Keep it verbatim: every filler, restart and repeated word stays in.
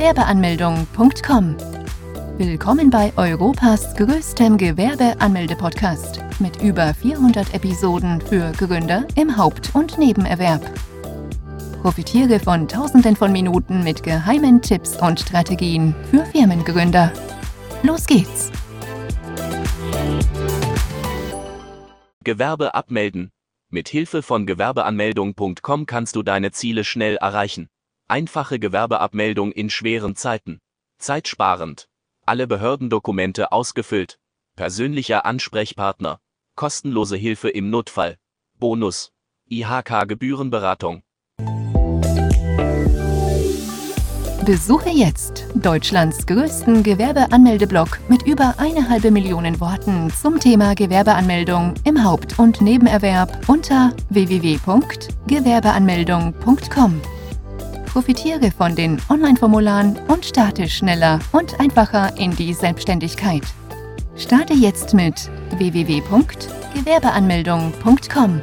gewerbeanmeldung punkt com. Willkommen bei Europas größtem Gewerbeanmelde-Podcast mit über vierhundert Episoden für Gründer im Haupt- und Nebenerwerb. Profitiere von Tausenden von Minuten mit geheimen Tipps und Strategien für Firmengründer. Los geht's! Gewerbe abmelden. Mit Hilfe von gewerbeanmeldung punkt com kannst du deine Ziele schnell erreichen. Einfache Gewerbeabmeldung in schweren Zeiten. Zeitsparend. Alle Behördendokumente ausgefüllt. Persönlicher Ansprechpartner. Kostenlose Hilfe im Notfall. Bonus. I H K-Gebührenberatung. Besuche jetzt Deutschlands größten Gewerbeanmeldeblog mit über eine halbe Million Worten zum Thema Gewerbeanmeldung im Haupt- und Nebenerwerb unter w w w punkt gewerbeanmeldung punkt com. Profitiere von den Online-Formularen und starte schneller und einfacher in die Selbstständigkeit. Starte jetzt mit w w w punkt gewerbeanmeldung punkt com.